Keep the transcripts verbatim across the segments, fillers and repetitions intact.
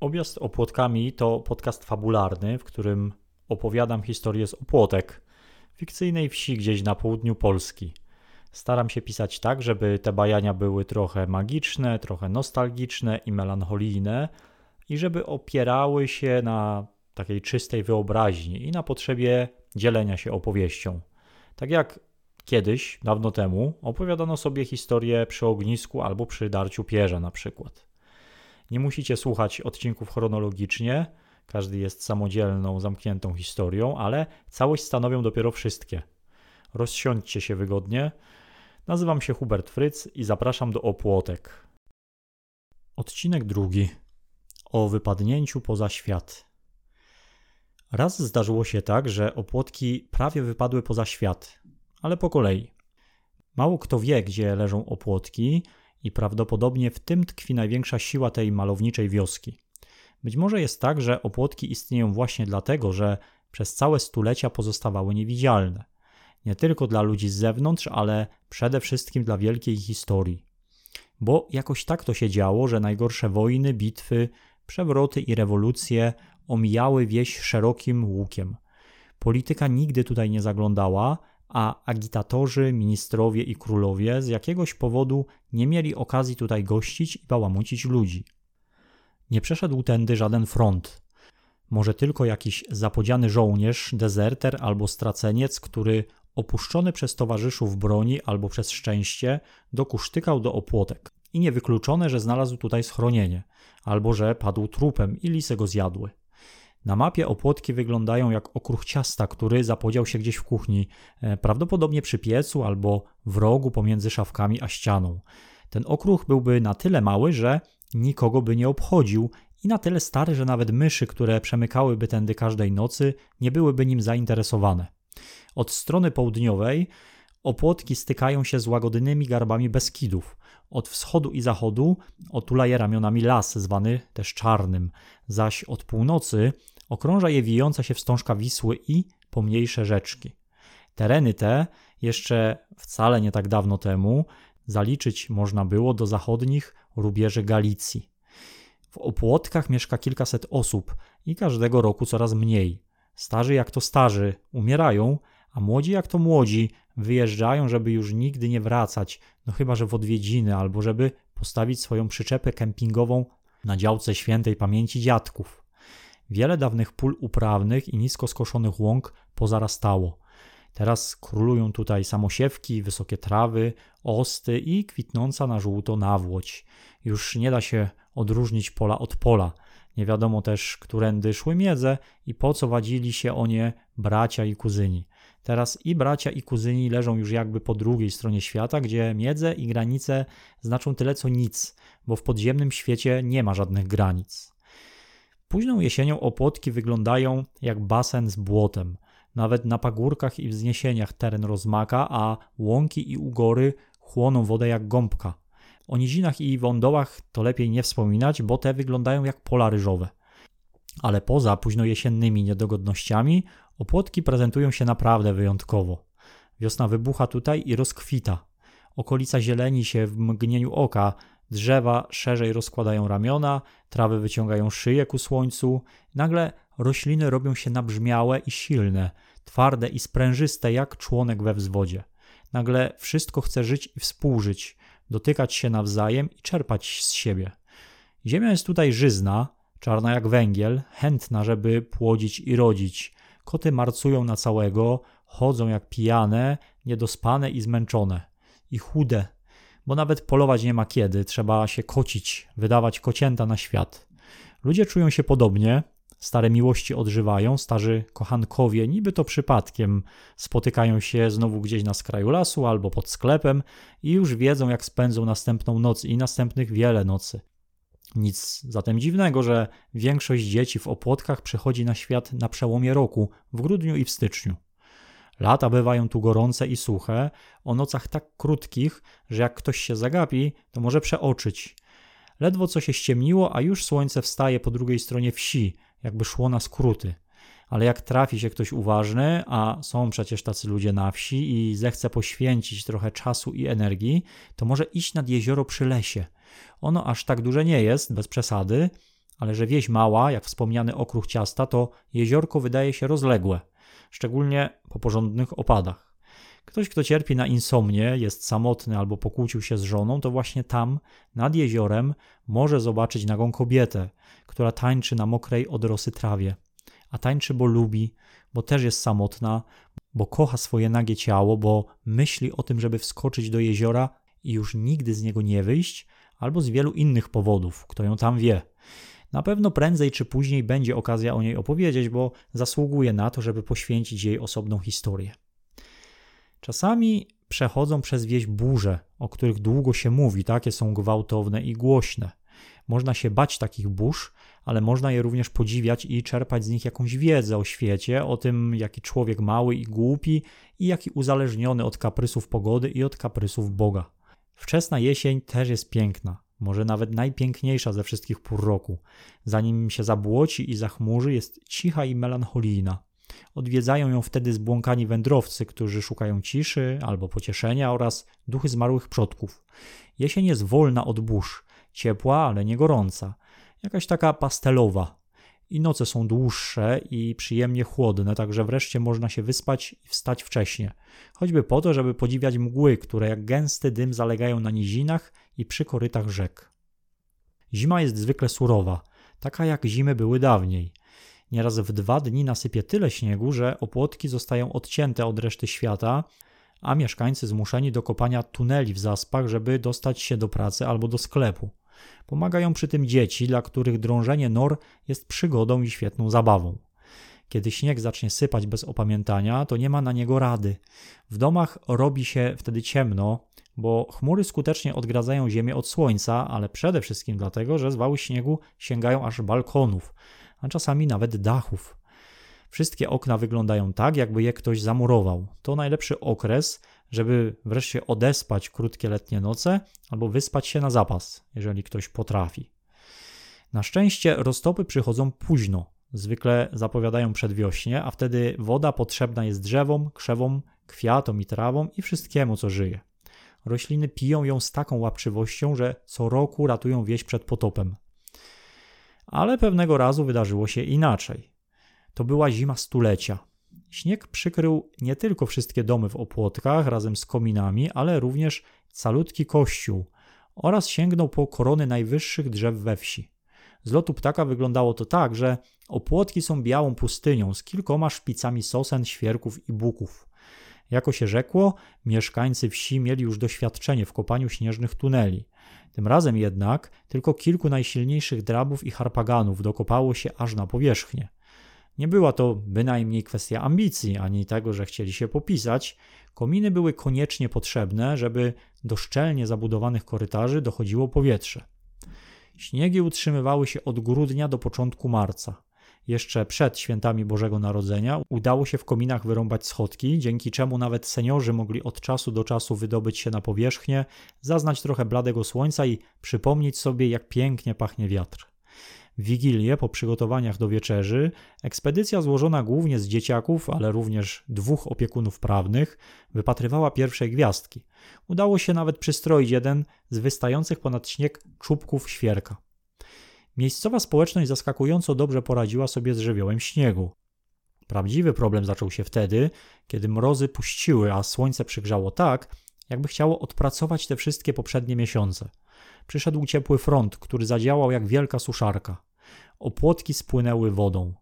Objazd Opłotkami to podcast fabularny, w którym opowiadam historię z Opłotek, fikcyjnej wsi gdzieś na południu Polski. Staram się pisać tak, żeby te bajania były trochę magiczne, trochę nostalgiczne i melancholijne i żeby opierały się na takiej czystej wyobraźni i na potrzebie dzielenia się opowieścią. Tak jak kiedyś, dawno temu, opowiadano sobie historię przy ognisku albo przy darciu pierza na przykład. Nie musicie słuchać odcinków chronologicznie, każdy jest samodzielną, zamkniętą historią, ale całość stanowią dopiero wszystkie. Rozsiądźcie się wygodnie. Nazywam się Hubert Fryc i zapraszam do Opłotek. Odcinek drugi. O wypadnięciu poza świat. Raz zdarzyło się tak, że Opłotki prawie wypadły poza świat, ale po kolei. Mało kto wie, gdzie leżą Opłotki i prawdopodobnie w tym tkwi największa siła tej malowniczej wioski. Być może jest tak, że Opłotki istnieją właśnie dlatego, że przez całe stulecia pozostawały niewidzialne. Nie tylko dla ludzi z zewnątrz, ale przede wszystkim dla wielkiej historii. Bo jakoś tak to się działo, że najgorsze wojny, bitwy, przewroty i rewolucje omijały wieś szerokim łukiem. Polityka nigdy tutaj nie zaglądała, a agitatorzy, ministrowie i królowie z jakiegoś powodu nie mieli okazji tutaj gościć i bałamucić ludzi. Nie przeszedł tędy żaden front. Może tylko jakiś zapodziany żołnierz, dezerter albo straceniec, który opuszczony przez towarzyszów broni albo przez szczęście dokusztykał do Opłotek i niewykluczone, że znalazł tutaj schronienie, albo że padł trupem i lisy go zjadły. Na mapie Opłotki wyglądają jak okruch ciasta, który zapodział się gdzieś w kuchni, prawdopodobnie przy piecu albo w rogu pomiędzy szafkami a ścianą. Ten okruch byłby na tyle mały, że nikogo by nie obchodził i na tyle stary, że nawet myszy, które przemykałyby tędy każdej nocy, nie byłyby nim zainteresowane. Od strony południowej Opłotki stykają się z łagodnymi garbami Beskidów. Od wschodu i zachodu otula je ramionami las, zwany też Czarnym, zaś od północy okrąża je wijąca się wstążka Wisły i pomniejsze rzeczki. Tereny te jeszcze wcale nie tak dawno temu zaliczyć można było do zachodnich rubieży Galicji. W Opłotkach mieszka kilkaset osób i każdego roku coraz mniej. Starzy jak to starzy umierają, a młodzi jak to młodzi wyjeżdżają, żeby już nigdy nie wracać, no chyba że w odwiedziny, albo żeby postawić swoją przyczepę kempingową na działce świętej pamięci dziadków. Wiele dawnych pól uprawnych i nisko skoszonych łąk pozarastało. Teraz królują tutaj samosiewki, wysokie trawy, osty i kwitnąca na żółto nawłoć. Już nie da się odróżnić pola od pola. Nie wiadomo też, którędy szły miedze i po co wadzili się o nie bracia i kuzyni. Teraz i bracia i kuzyni leżą już jakby po drugiej stronie świata, gdzie miedze i granice znaczą tyle co nic, bo w podziemnym świecie nie ma żadnych granic. Późną jesienią Opłotki wyglądają jak basen z błotem. Nawet na pagórkach i wzniesieniach teren rozmaka, a łąki i ugory chłoną wodę jak gąbka. O nizinach i wądołach to lepiej nie wspominać, bo te wyglądają jak pola ryżowe. Ale poza późnojesiennymi niedogodnościami Opłotki prezentują się naprawdę wyjątkowo. Wiosna wybucha tutaj i rozkwita. Okolica zieleni się w mgnieniu oka, drzewa szerzej rozkładają ramiona, trawy wyciągają szyję ku słońcu. Nagle rośliny robią się nabrzmiałe i silne, twarde i sprężyste jak członek we wzwodzie. Nagle wszystko chce żyć i współżyć, dotykać się nawzajem i czerpać z siebie. Ziemia jest tutaj żyzna, czarna jak węgiel, chętna, żeby płodzić i rodzić. Koty marcują na całego, chodzą jak pijane, niedospane i zmęczone. I chude, bo nawet polować nie ma kiedy, trzeba się kocić, wydawać kocięta na świat. Ludzie czują się podobnie, stare miłości odżywają, starzy kochankowie niby to przypadkiem spotykają się znowu gdzieś na skraju lasu albo pod sklepem i już wiedzą, jak spędzą następną noc i następnych wiele nocy. Nic zatem dziwnego, że większość dzieci w Opłotkach przychodzi na świat na przełomie roku, w grudniu i w styczniu. Lata bywają tu gorące i suche, o nocach tak krótkich, że jak ktoś się zagapi, to może przeoczyć. Ledwo co się ściemniło, a już słońce wstaje po drugiej stronie wsi, jakby szło na skróty. Ale jak trafi się ktoś uważny, a są przecież tacy ludzie na wsi i zechce poświęcić trochę czasu i energii, to może iść nad jezioro przy lesie. Ono aż tak duże nie jest, bez przesady, ale że wieś mała, jak wspomniany okruch ciasta, to jeziorko wydaje się rozległe, szczególnie po porządnych opadach. Ktoś, kto cierpi na insomnię, jest samotny albo pokłócił się z żoną, to właśnie tam, nad jeziorem, może zobaczyć nagą kobietę, która tańczy na mokrej od rosy trawie. A tańczy, bo lubi, bo też jest samotna, bo kocha swoje nagie ciało, bo myśli o tym, żeby wskoczyć do jeziora i już nigdy z niego nie wyjść, albo z wielu innych powodów, kto ją tam wie. Na pewno prędzej czy później będzie okazja o niej opowiedzieć, bo zasługuje na to, żeby poświęcić jej osobną historię. Czasami przechodzą przez wieś burze, o których długo się mówi, takie są gwałtowne i głośne. Można się bać takich burz, ale można je również podziwiać i czerpać z nich jakąś wiedzę o świecie, o tym, jaki człowiek mały i głupi i jaki uzależniony od kaprysów pogody i od kaprysów Boga. Wczesna jesień też jest piękna, może nawet najpiękniejsza ze wszystkich pór roku. Zanim się zabłoci i zachmurzy, jest cicha i melancholijna. Odwiedzają ją wtedy zbłąkani wędrowcy, którzy szukają ciszy albo pocieszenia oraz duchy zmarłych przodków. Jesień jest wolna od burz, ciepła, ale nie gorąca. Jakaś taka pastelowa. I noce są dłuższe i przyjemnie chłodne, także wreszcie można się wyspać i wstać wcześnie. Choćby po to, żeby podziwiać mgły, które jak gęsty dym zalegają na nizinach i przy korytach rzek. Zima jest zwykle surowa, taka jak zimy były dawniej. Nieraz w dwa dni nasypie tyle śniegu, że Opłotki zostają odcięte od reszty świata, a mieszkańcy zmuszeni do kopania tuneli w zaspach, żeby dostać się do pracy albo do sklepu. Pomagają przy tym dzieci, dla których drążenie nor jest przygodą i świetną zabawą. Kiedy śnieg zacznie sypać bez opamiętania, to nie ma na niego rady. W domach robi się wtedy ciemno, bo chmury skutecznie odgradzają ziemię od słońca, ale przede wszystkim dlatego, że zwały śniegu sięgają aż balkonów, a czasami nawet dachów. Wszystkie okna wyglądają tak, jakby je ktoś zamurował. To najlepszy okres, żeby wreszcie odespać krótkie letnie noce albo wyspać się na zapas, jeżeli ktoś potrafi. Na szczęście roztopy przychodzą późno. Zwykle zapowiadają przedwiośnie, a wtedy woda potrzebna jest drzewom, krzewom, kwiatom i trawom i wszystkiemu, co żyje. Rośliny piją ją z taką łapczywością, że co roku ratują wieś przed potopem. Ale pewnego razu wydarzyło się inaczej. To była zima stulecia. Śnieg przykrył nie tylko wszystkie domy w Opłotkach razem z kominami, ale również calutki kościół oraz sięgnął po korony najwyższych drzew we wsi. Z lotu ptaka wyglądało to tak, że Opłotki są białą pustynią z kilkoma szpicami sosen, świerków i buków. Jako się rzekło, mieszkańcy wsi mieli już doświadczenie w kopaniu śnieżnych tuneli. Tym razem jednak tylko kilku najsilniejszych drabów i harpaganów dokopało się aż na powierzchnię. Nie była to bynajmniej kwestia ambicji, ani tego, że chcieli się popisać. Kominy były koniecznie potrzebne, żeby do szczelnie zabudowanych korytarzy dochodziło powietrze. Śniegi utrzymywały się od grudnia do początku marca. Jeszcze przed świętami Bożego Narodzenia udało się w kominach wyrąbać schodki, dzięki czemu nawet seniorzy mogli od czasu do czasu wydobyć się na powierzchnię, zaznać trochę bladego słońca i przypomnieć sobie, jak pięknie pachnie wiatr. W Wigilię, po przygotowaniach do wieczerzy, ekspedycja złożona głównie z dzieciaków, ale również dwóch opiekunów prawnych, wypatrywała pierwsze gwiazdki. Udało się nawet przystroić jeden z wystających ponad śnieg czubków świerka. Miejscowa społeczność zaskakująco dobrze poradziła sobie z żywiołem śniegu. Prawdziwy problem zaczął się wtedy, kiedy mrozy puściły, a słońce przygrzało tak, jakby chciało odpracować te wszystkie poprzednie miesiące. Przyszedł ciepły front, który zadziałał jak wielka suszarka. Opłotki spłynęły wodą.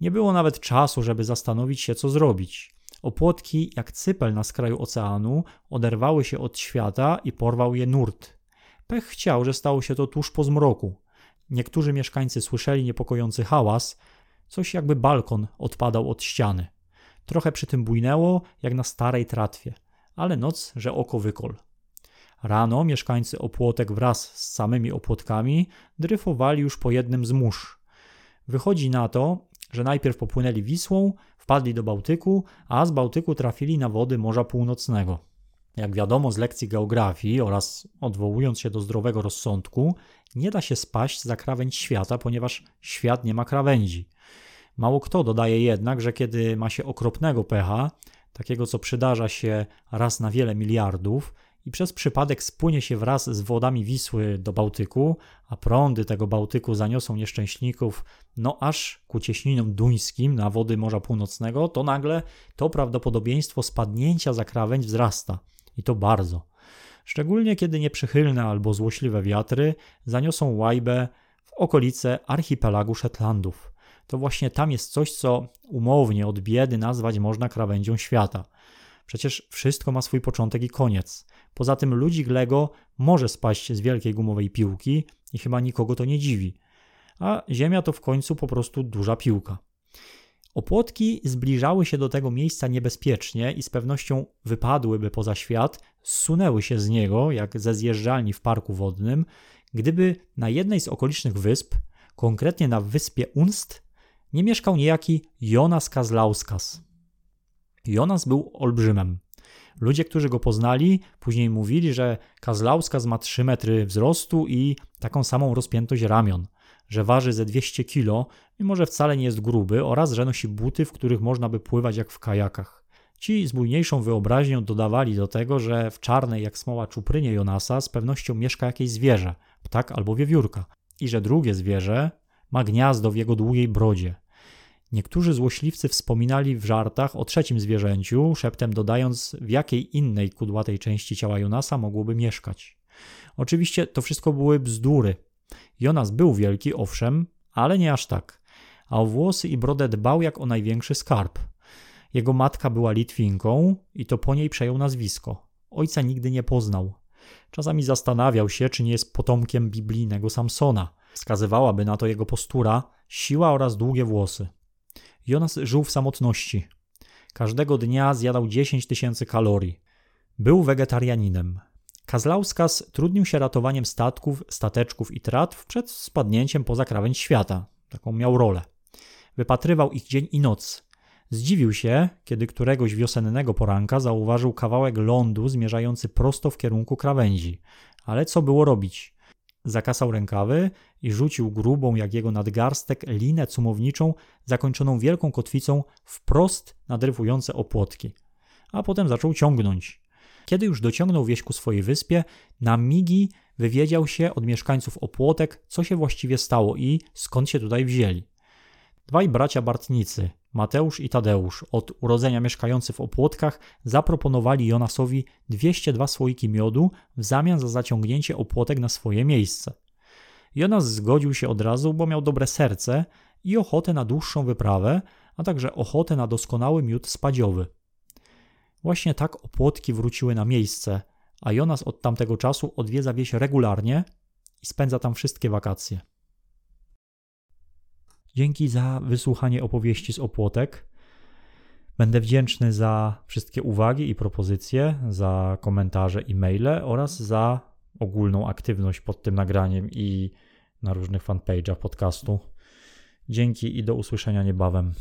Nie było nawet czasu, żeby zastanowić się, co zrobić. Opłotki, jak cypel na skraju oceanu, oderwały się od świata i porwał je nurt. Pech chciał, że stało się to tuż po zmroku. Niektórzy mieszkańcy słyszeli niepokojący hałas, coś jakby balkon odpadał od ściany. Trochę przy tym bujnęło, jak na starej tratwie, ale noc, że oko wykol. Rano mieszkańcy Opłotek wraz z samymi Opłotkami dryfowali już po jednym z mórz. Wychodzi na to, że najpierw popłynęli Wisłą, wpadli do Bałtyku, a z Bałtyku trafili na wody Morza Północnego. Jak wiadomo z lekcji geografii oraz odwołując się do zdrowego rozsądku, nie da się spaść za krawędź świata, ponieważ świat nie ma krawędzi. Mało kto dodaje jednak, że kiedy ma się okropnego pecha, takiego co przydarza się raz na wiele miliardów, i przez przypadek spłynie się wraz z wodami Wisły do Bałtyku, a prądy tego Bałtyku zaniosą nieszczęśników no aż ku cieśninom duńskim na wody Morza Północnego, to nagle to prawdopodobieństwo spadnięcia za krawędź wzrasta. I to bardzo. Szczególnie kiedy nieprzychylne albo złośliwe wiatry zaniosą łajbę w okolice archipelagu Szetlandów. To właśnie tam jest coś, co umownie od biedy nazwać można krawędzią świata. Przecież wszystko ma swój początek i koniec. Poza tym ludzik Lego może spaść z wielkiej gumowej piłki i chyba nikogo to nie dziwi. A Ziemia to w końcu po prostu duża piłka. Opłotki zbliżały się do tego miejsca niebezpiecznie i z pewnością wypadłyby poza świat, zsunęły się z niego jak ze zjeżdżalni w parku wodnym, gdyby na jednej z okolicznych wysp, konkretnie na wyspie Unst, nie mieszkał niejaki Jonas Kazlauskas. Jonas był olbrzymem. Ludzie, którzy go poznali, później mówili, że Kazlauskas ma trzy metry wzrostu i taką samą rozpiętość ramion, że waży ze dwieście kilo, mimo że wcale nie jest gruby, oraz że nosi buty, w których można by pływać jak w kajakach. Ci z bujniejszą wyobraźnią dodawali do tego, że w czarnej jak smoła czuprynie Jonasa z pewnością mieszka jakieś zwierzę, ptak albo wiewiórka, i że drugie zwierzę ma gniazdo w jego długiej brodzie. Niektórzy złośliwcy wspominali w żartach o trzecim zwierzęciu, szeptem dodając, w jakiej innej kudłatej części ciała Jonasa mogłoby mieszkać. Oczywiście to wszystko były bzdury. Jonas był wielki, owszem, ale nie aż tak. A o włosy i brodę dbał jak o największy skarb. Jego matka była Litwinką i to po niej przejął nazwisko. Ojca nigdy nie poznał. Czasami zastanawiał się, czy nie jest potomkiem biblijnego Samsona. Wskazywałaby na to jego postura, siła oraz długie włosy. Jonas żył w samotności. Każdego dnia zjadał dziesięć tysięcy kalorii. Był wegetarianinem. Kazlauskas trudnił się ratowaniem statków, stateczków i tratw przed spadnięciem poza krawędź świata. Taką miał rolę. Wypatrywał ich dzień i noc. Zdziwił się, kiedy któregoś wiosennego poranka zauważył kawałek lądu zmierzający prosto w kierunku krawędzi. Ale co było robić? Zakasał rękawy i rzucił grubą jak jego nadgarstek linę cumowniczą zakończoną wielką kotwicą wprost na dryfujące opłotki. A potem zaczął ciągnąć. Kiedy już dociągnął wieś ku swojej wyspie, na migi wywiedział się od mieszkańców opłotek, co się właściwie stało i skąd się tutaj wzięli. Dwaj bracia Bartnicy, Mateusz i Tadeusz, od urodzenia mieszkający w opłotkach, zaproponowali Jonasowi dwieście dwa słoiki miodu w zamian za zaciągnięcie opłotek na swoje miejsce. Jonas zgodził się od razu, bo miał dobre serce i ochotę na dłuższą wyprawę, a także ochotę na doskonały miód spadziowy. Właśnie tak opłotki wróciły na miejsce, a Jonas od tamtego czasu odwiedza wieś regularnie i spędza tam wszystkie wakacje. Dzięki za wysłuchanie opowieści z opłotek. Będę wdzięczny za wszystkie uwagi i propozycje, za komentarze i maile oraz za ogólną aktywność pod tym nagraniem i na różnych fanpage'ach podcastu. Dzięki i do usłyszenia niebawem.